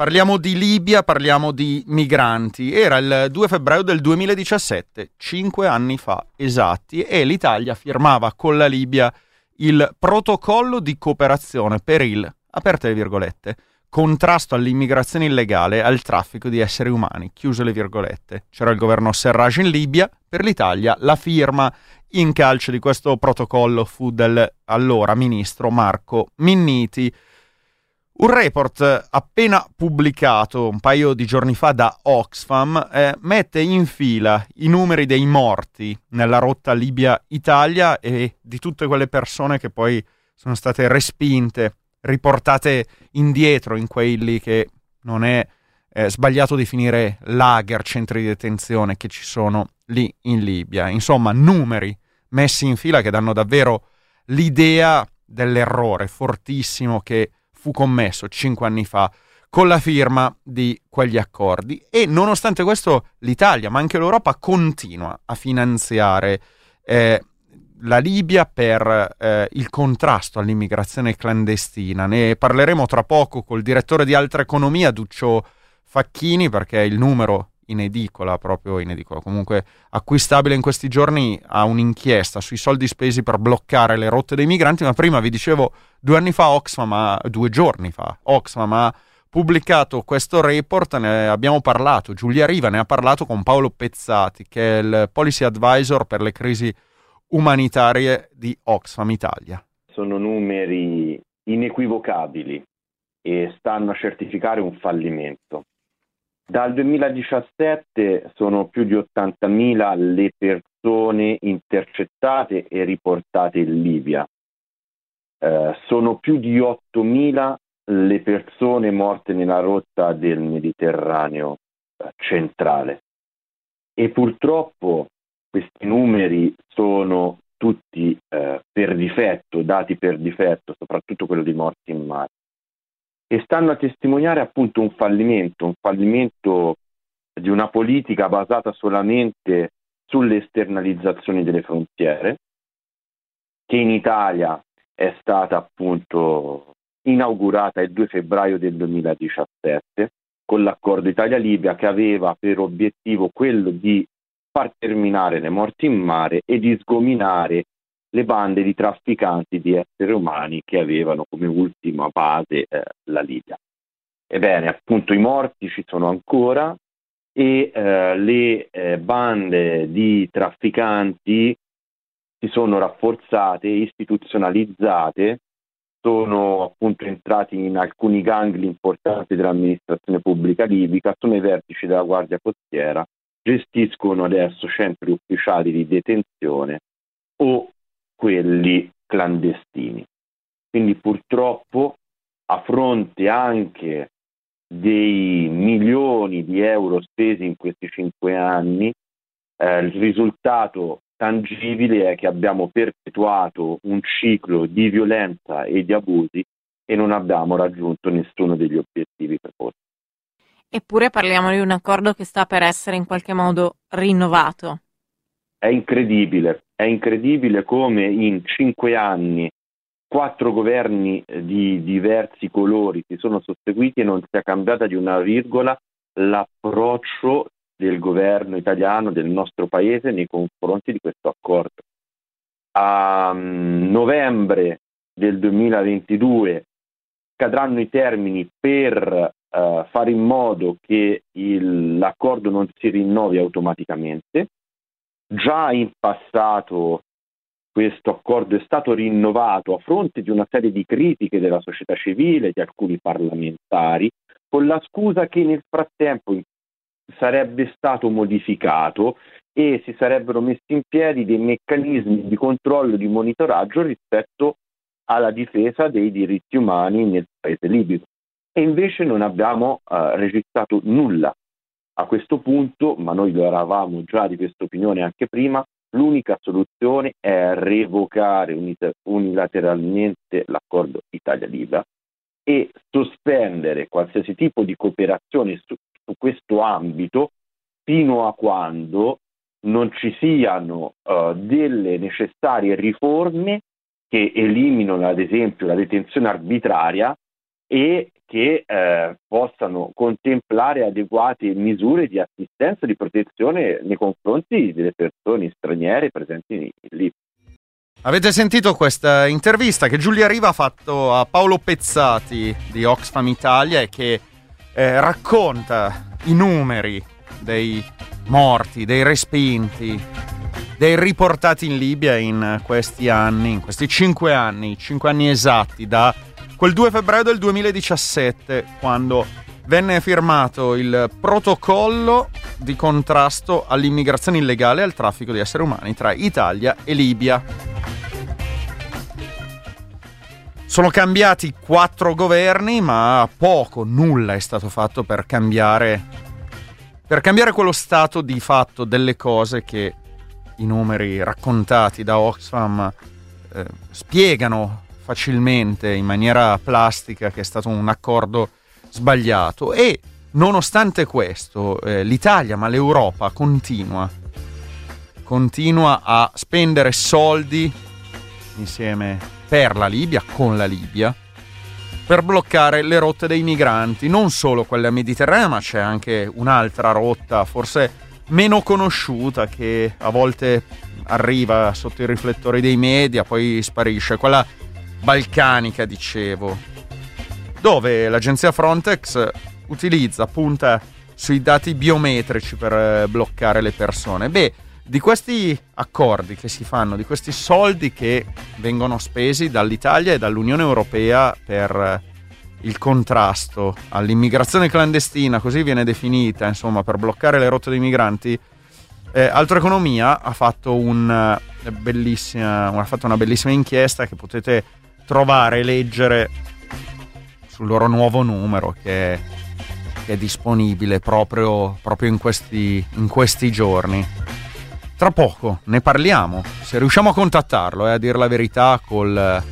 Parliamo di Libia, parliamo di migranti. Era il 2 febbraio del 2017, 5 anni fa esatti, e l'Italia firmava con la Libia il protocollo di cooperazione per il, aperte le virgolette, contrasto all'immigrazione illegale, al traffico di esseri umani, chiuse le virgolette. C'era il governo Serraj in Libia. Per l'Italia la firma in calce di questo protocollo fu del allora ministro Marco Minniti. Un report appena pubblicato un paio di giorni fa da Oxfam mette in fila i numeri dei morti nella rotta Libia-Italia e di tutte quelle persone che poi sono state respinte, riportate indietro in quelli che non è sbagliato definire lager, centri di detenzione che ci sono lì in Libia. Insomma, numeri messi in fila che danno davvero l'idea dell'errore fortissimo che fu commesso 5 anni fa con la firma di quegli accordi. E nonostante questo l'Italia, ma anche l'Europa, continua a finanziare la Libia per il contrasto all'immigrazione clandestina. Ne parleremo tra poco col direttore di Altreconomia, Duccio Facchini, perché il numero in edicola, comunque acquistabile in questi giorni, ha un'inchiesta sui soldi spesi per bloccare le rotte dei migranti. Ma prima vi dicevo, 2 giorni fa Oxfam ha pubblicato questo report, ne abbiamo parlato, Giulia Riva ne ha parlato con Paolo Pezzati, che è il policy advisor per le crisi umanitarie di Oxfam Italia. Sono numeri inequivocabili e stanno a certificare un fallimento. Dal 2017 sono più di 80.000 le persone intercettate e riportate in Libia. Sono più di 8.000 le persone morte nella rotta del Mediterraneo centrale. E purtroppo questi numeri sono tutti dati per difetto, soprattutto quello di morti in mare. E stanno a testimoniare appunto un fallimento di una politica basata solamente sulle esternalizzazioni delle frontiere, che in Italia è stata appunto inaugurata il 2 febbraio del 2017 con l'accordo Italia-Libia, che aveva per obiettivo quello di far terminare le morti in mare e di sgominare le bande di trafficanti di esseri umani che avevano come ultima base la Libia. Ebbene, appunto, i morti ci sono ancora e le bande di trafficanti si sono rafforzate, istituzionalizzate, sono appunto entrati in alcuni gangli importanti dell'amministrazione pubblica libica, sono i vertici della Guardia Costiera, gestiscono adesso centri ufficiali di detenzione o quelli clandestini. Quindi purtroppo, a fronte anche dei milioni di euro spesi in questi 5 anni, il risultato tangibile è che abbiamo perpetuato un ciclo di violenza e di abusi e non abbiamo raggiunto nessuno degli obiettivi proposti. Eppure parliamo di un accordo che sta per essere in qualche modo rinnovato. È incredibile come in 5 anni 4 governi di diversi colori si sono susseguiti e non sia cambiata di una virgola l'approccio del governo italiano, del nostro paese, nei confronti di questo accordo. A novembre del 2022 scadranno i termini per fare in modo che l'accordo non si rinnovi automaticamente. Già in passato questo accordo è stato rinnovato a fronte di una serie di critiche della società civile, di alcuni parlamentari, con la scusa che nel frattempo sarebbe stato modificato e si sarebbero messi in piedi dei meccanismi di controllo e di monitoraggio rispetto alla difesa dei diritti umani nel paese libico. E invece non abbiamo registrato nulla. A questo punto, ma noi lo eravamo già di questa opinione anche prima, l'unica soluzione è revocare unilateralmente l'accordo Italia-Libia e sospendere qualsiasi tipo di cooperazione su questo ambito fino a quando non ci siano delle necessarie riforme che eliminano ad esempio la detenzione arbitraria e che possano contemplare adeguate misure di assistenza e di protezione nei confronti delle persone straniere presenti lì. Avete sentito questa intervista che Giulia Riva ha fatto a Paolo Pezzati di Oxfam Italia e che racconta i numeri dei morti, dei respinti, dei riportati in Libia in questi anni, in questi 5 anni esatti da quel 2 febbraio del 2017, quando venne firmato il protocollo di contrasto all'immigrazione illegale e al traffico di esseri umani tra Italia e Libia. Sono cambiati 4 governi, ma poco, nulla è stato fatto per cambiare quello stato di fatto delle cose che i numeri raccontati da Oxfam spiegano facilmente, in maniera plastica, che è stato un accordo sbagliato. E nonostante questo l'Italia, ma l'Europa, continua a spendere soldi insieme per la Libia, con la Libia, per bloccare le rotte dei migranti, non solo quella mediterranea, ma c'è anche un'altra rotta forse meno conosciuta, che a volte arriva sotto i riflettori dei media, poi sparisce, quella balcanica, dicevo, dove l'agenzia Frontex punta sui dati biometrici per bloccare le persone. Di questi accordi che si fanno, di questi soldi che vengono spesi dall'Italia e dall'Unione Europea per il contrasto all'immigrazione clandestina, così viene definita, insomma, per bloccare le rotte dei migranti, Altreconomia ha fatto una bellissima inchiesta che potete trovare e leggere sul loro nuovo numero che è disponibile proprio in questi giorni. Tra poco ne parliamo, se riusciamo a contattarlo, a dir la verità, col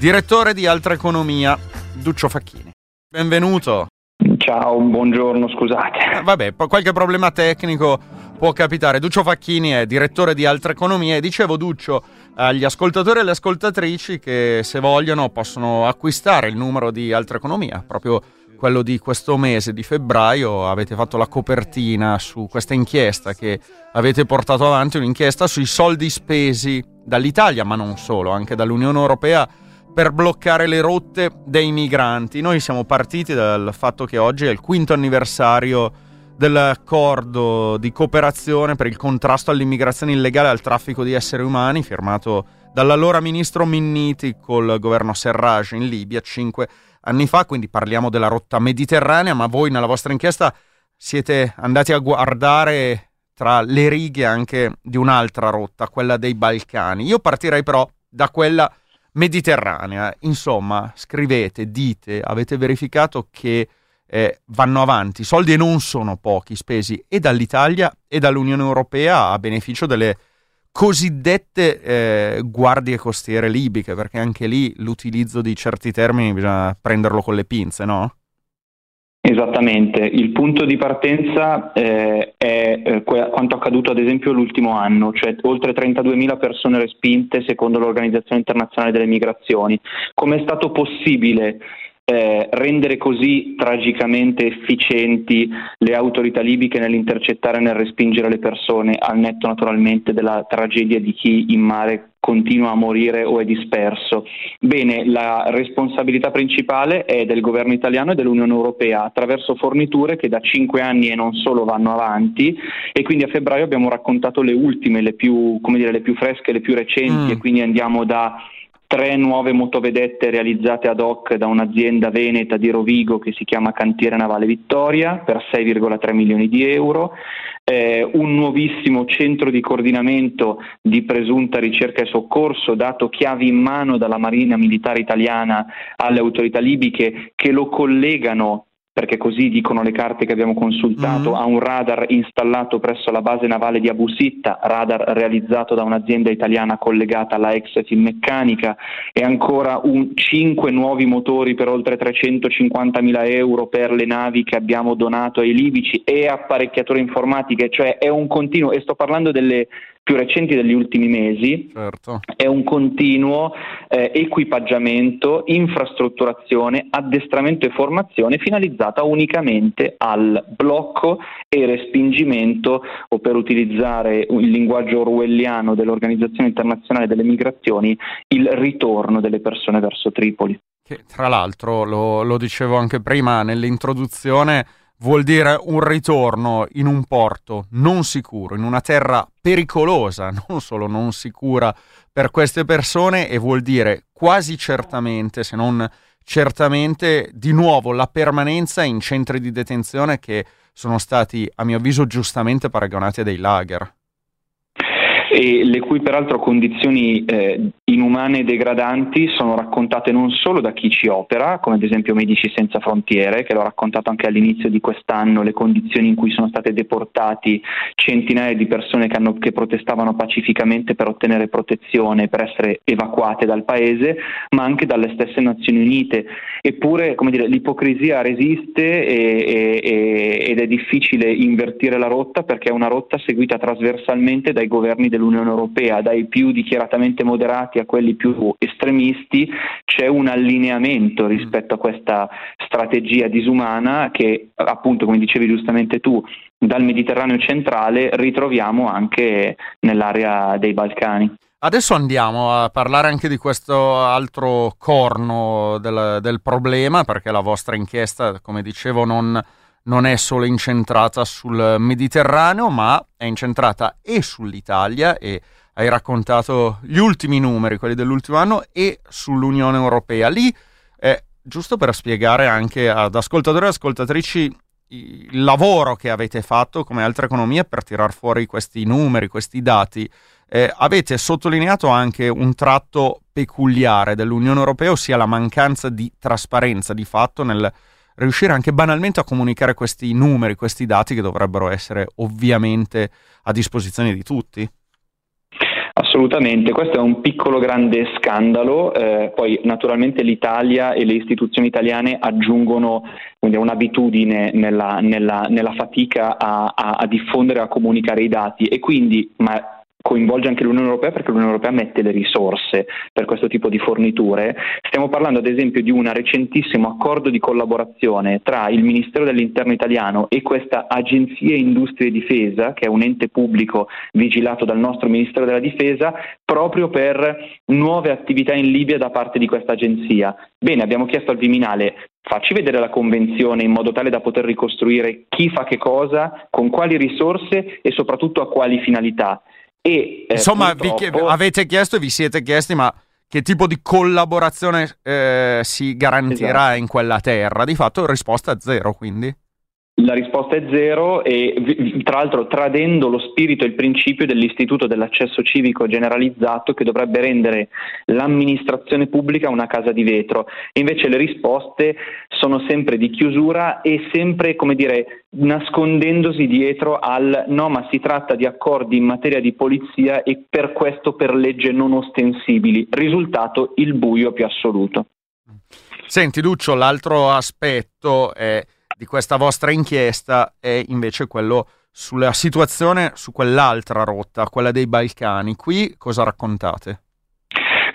direttore di Altreconomia, Duccio Facchini. Benvenuto. Ciao, buongiorno, scusate. Vabbè, qualche problema tecnico può capitare. Duccio Facchini è direttore di Altreconomia e dicevo, Duccio, agli ascoltatori e alle ascoltatrici che se vogliono possono acquistare il numero di Altreconomia, proprio quello di questo mese di febbraio. Avete fatto la copertina su questa inchiesta che avete portato avanti, un'inchiesta sui soldi spesi dall'Italia, ma non solo, anche dall'Unione Europea, per bloccare le rotte dei migranti. Noi siamo partiti dal fatto che oggi è il 5° anniversario dell'accordo di cooperazione per il contrasto all'immigrazione illegale e al traffico di esseri umani, firmato dall'allora ministro Minniti col governo Serraj in Libia 5 anni fa, quindi parliamo della rotta mediterranea, ma voi nella vostra inchiesta siete andati a guardare tra le righe anche di un'altra rotta, quella dei Balcani. Io partirei però da quella mediterranea. Insomma, scrivete, dite, avete verificato che vanno avanti soldi, e non sono pochi, spesi e dall'Italia e dall'Unione Europea a beneficio delle cosiddette guardie costiere libiche, perché anche lì l'utilizzo di certi termini bisogna prenderlo con le pinze, no? Esattamente, il punto di partenza è quanto accaduto ad esempio l'ultimo anno, cioè oltre 32.000 persone respinte secondo l'Organizzazione Internazionale delle Migrazioni. Come è stato possibile rendere così tragicamente efficienti le autorità libiche nell'intercettare e nel respingere le persone, al netto naturalmente della tragedia di chi in mare continua a morire o è disperso? Bene, la responsabilità principale è del governo italiano e dell'Unione Europea, attraverso forniture che da 5 anni e non solo vanno avanti, e quindi a febbraio abbiamo raccontato le ultime, le più, come dire, le più fresche, le più recenti. E quindi andiamo da 3 nuove motovedette realizzate ad hoc da un'azienda veneta di Rovigo che si chiama Cantiere Navale Vittoria per 6,3 milioni di euro, un nuovissimo centro di coordinamento di presunta ricerca e soccorso dato chiavi in mano dalla Marina Militare Italiana alle autorità libiche, che lo collegano, perché così dicono le carte che abbiamo consultato, a un radar installato presso la base navale di Abu Sitta, radar realizzato da un'azienda italiana collegata alla ex Finmeccanica, e ancora 5 nuovi motori per oltre 350.000 euro per le navi che abbiamo donato ai libici, e apparecchiature informatiche. Cioè è un continuo, e sto parlando delle più recenti degli ultimi mesi, certo, è un continuo equipaggiamento, infrastrutturazione, addestramento e formazione finalizzata unicamente al blocco e respingimento, o per utilizzare il linguaggio orwelliano dell'Organizzazione Internazionale delle Migrazioni, il ritorno delle persone verso Tripoli. Che, tra l'altro, lo dicevo anche prima nell'introduzione, vuol dire un ritorno in un porto non sicuro, in una terra pericolosa, non solo non sicura per queste persone, e vuol dire quasi certamente, se non certamente, di nuovo la permanenza in centri di detenzione che sono stati, a mio avviso, giustamente paragonati a dei lager. E le cui peraltro condizioni inumane e degradanti sono raccontate non solo da chi ci opera, come ad esempio Medici Senza Frontiere, che l'ho raccontato anche all'inizio di quest'anno, le condizioni in cui sono state deportati centinaia di persone che protestavano pacificamente per ottenere protezione, per essere evacuate dal paese, ma anche dalle stesse Nazioni Unite. Eppure, come dire, l'ipocrisia resiste ed è difficile invertire la rotta, perché è una rotta seguita trasversalmente dai governi dell'Unione Europea, dai più dichiaratamente moderati a quelli più estremisti. C'è un allineamento rispetto a questa strategia disumana che, appunto, come dicevi giustamente tu, dal Mediterraneo centrale ritroviamo anche nell'area dei Balcani. Adesso andiamo a parlare anche di questo altro corno del problema, perché la vostra inchiesta, come dicevo, non è solo incentrata sul Mediterraneo, ma è incentrata e sull'Italia, e hai raccontato gli ultimi numeri, quelli dell'ultimo anno, e sull'Unione Europea. Lì, giusto per spiegare anche ad ascoltatori e ascoltatrici il lavoro che avete fatto come Altreconomia per tirar fuori questi numeri, questi dati, avete sottolineato anche un tratto peculiare dell'Unione Europea, ossia la mancanza di trasparenza di fatto nel riuscire anche banalmente a comunicare questi numeri, questi dati che dovrebbero essere ovviamente a disposizione di tutti. Assolutamente, questo è un piccolo grande scandalo, poi naturalmente l'Italia e le istituzioni italiane aggiungono un'abitudine nella fatica a diffondere, a comunicare i dati, e quindi coinvolge anche l'Unione Europea, perché l'Unione Europea mette le risorse per questo tipo di forniture. Stiamo parlando ad esempio di un recentissimo accordo di collaborazione tra il Ministero dell'Interno italiano e questa Agenzia Industrie Difesa, che è un ente pubblico vigilato dal nostro Ministero della Difesa, proprio per nuove attività in Libia da parte di questa agenzia. Bene, abbiamo chiesto al Viminale: facci vedere la convenzione in modo tale da poter ricostruire chi fa che cosa, con quali risorse e soprattutto a quali finalità. E, insomma, avete chiesto e vi siete chiesti ma che tipo di collaborazione si garantirà, esatto, in quella terra? Di fatto risposta zero, quindi. La risposta è zero, e tra l'altro tradendo lo spirito e il principio dell'istituto dell'accesso civico generalizzato, che dovrebbe rendere l'amministrazione pubblica una casa di vetro. Invece le risposte sono sempre di chiusura e sempre, come dire, nascondendosi dietro al no, ma si tratta di accordi in materia di polizia e per questo per legge non ostensibili. Risultato: il buio più assoluto. Senti Duccio, l'altro aspetto di questa vostra inchiesta è invece quello sulla situazione su quell'altra rotta, quella dei Balcani. Qui cosa raccontate?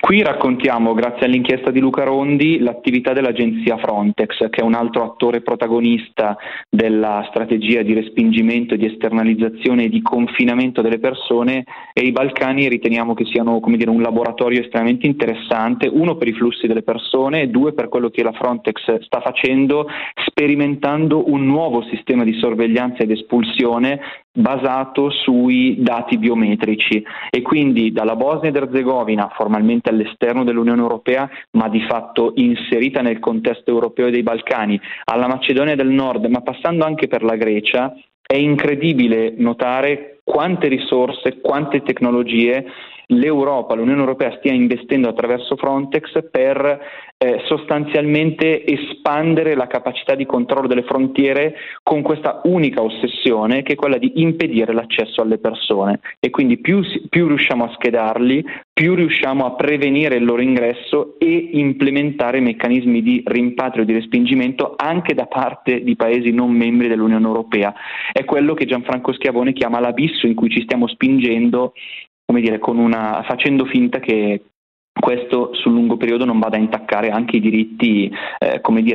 Qui raccontiamo, grazie all'inchiesta di Luca Rondi, l'attività dell'agenzia Frontex, che è un altro attore protagonista della strategia di respingimento, di esternalizzazione e di confinamento delle persone, e i Balcani riteniamo che siano, come dire, un laboratorio estremamente interessante, uno per i flussi delle persone e due per quello che la Frontex sta facendo, sperimentando un nuovo sistema di sorveglianza ed espulsione basato sui dati biometrici, e quindi dalla Bosnia ed Erzegovina, formalmente all'esterno dell'Unione Europea ma di fatto inserita nel contesto europeo dei Balcani, alla Macedonia del Nord, ma passando anche per la Grecia, è incredibile notare quante risorse, quante tecnologie l'Europa, l'Unione Europea stia investendo attraverso Frontex per sostanzialmente espandere la capacità di controllo delle frontiere, con questa unica ossessione che è quella di impedire l'accesso alle persone. E quindi più riusciamo a schedarli, più riusciamo a prevenire il loro ingresso e implementare meccanismi di rimpatrio e di respingimento anche da parte di paesi non membri dell'Unione Europea. È quello che Gianfranco Schiavone chiama l'abisso in cui ci stiamo spingendo, come dire, facendo finta che questo sul lungo periodo non vada a intaccare anche i diritti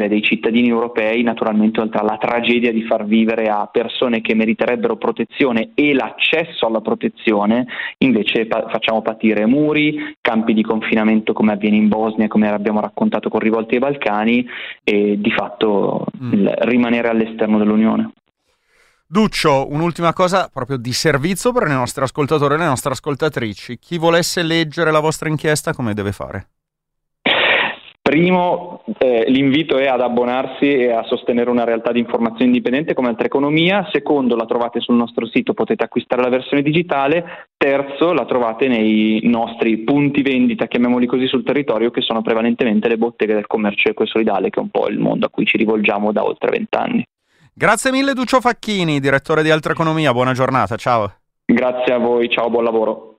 dei cittadini europei. Naturalmente, oltre alla tragedia di far vivere a persone che meriterebbero protezione e l'accesso alla protezione, invece facciamo patire muri, campi di confinamento, come avviene in Bosnia, come abbiamo raccontato con Rivolti ai Balcani, e di fatto il rimanere all'esterno dell'Unione. Duccio, un'ultima cosa proprio di servizio per i nostri ascoltatori e le nostre ascoltatrici. Chi volesse leggere la vostra inchiesta, come deve fare? Primo, l'invito è ad abbonarsi e a sostenere una realtà di informazione indipendente come Altreconomia. Secondo, la trovate sul nostro sito, potete acquistare la versione digitale. Terzo, la trovate nei nostri punti vendita, chiamiamoli così, sul territorio, che sono prevalentemente le botteghe del commercio ecosolidale, che è un po' il mondo a cui ci rivolgiamo da oltre 20 anni. Grazie mille Duccio Facchini, direttore di Altreconomia, buona giornata, ciao. Grazie a voi, ciao, buon lavoro.